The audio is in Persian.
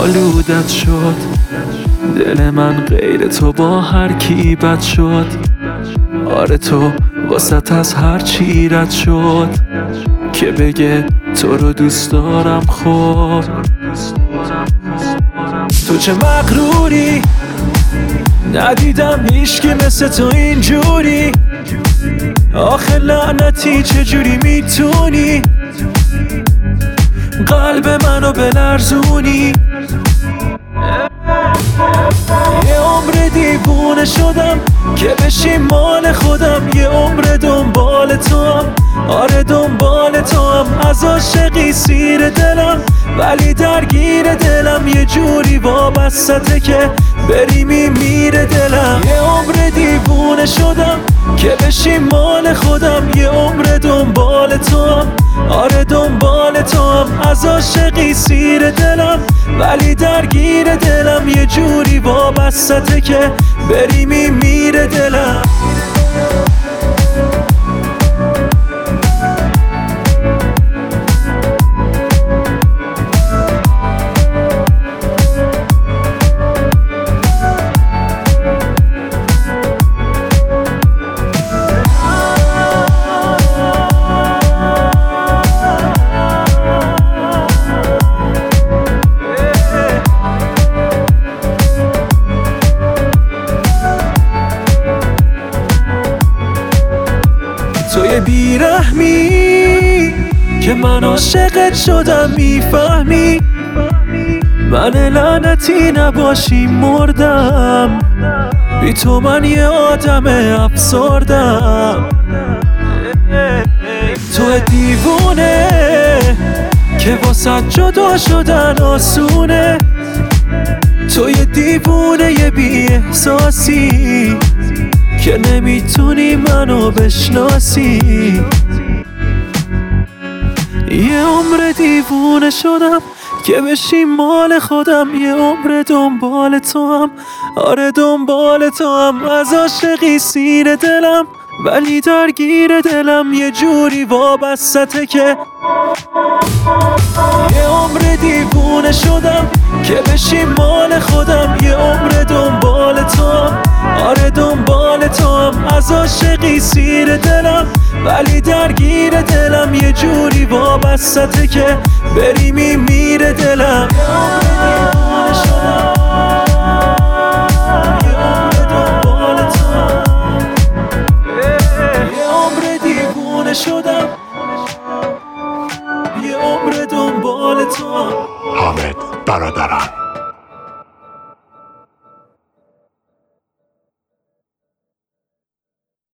آلودت شد دل من، غیر تو با هر کی بد شد. آره تو واسط از هر چی رد شد که بگه تو رو دوست دارم. خب تو چه مغروری، ندیدم هیچکی مثل تو اینجوری. آخه لعنتی چجوری میتونی قلب منو بلرزونی؟ یه عمر دیوونه شدم که بشی مال خودم، یه عمر دنبال تو هم. آره دنبال تو هم، از عاشقی سیر دلم ولی درگیر دلم. یه جوری وابسته که بری میمیره دلم. یه عمر دیوونه شدم که بشی مال خودم، یه عمر دنبال تو هم. آره دنبال تو هم، از عاشقی سیر دلم ولی درگیر دلم. یه جوری وابسته که بری میمیره دلم. توی بیرحمی که من عاشقت شدم، میفهمی من لعنتی نباشی مردم. بی تو من یه آدم افسردم. تو دیوونه که واسط جدا شدن آسونه. تو یه دیوونه یه بی احساسی که نمیتونی منو بشناسی. یه عمر دیوونه شدم که بشی مال خودم، یه عمر دنبال تو هم. آره دنبال تو هم، از عاشقی سیر دلم ولی درگیر دلم. یه جوری وابسته که یه عمر دیوونه شدم که بشی مال خودم، یه عمر دنبال تو هم. آره دنبال تو هم، از عاشقی سیر دلم ولی درگیر دلم. یه جوری وابسته که بری میمیره دلم. یه عمر دیوونه شدم، یه عمر دنبال تو هم. حامد برادران.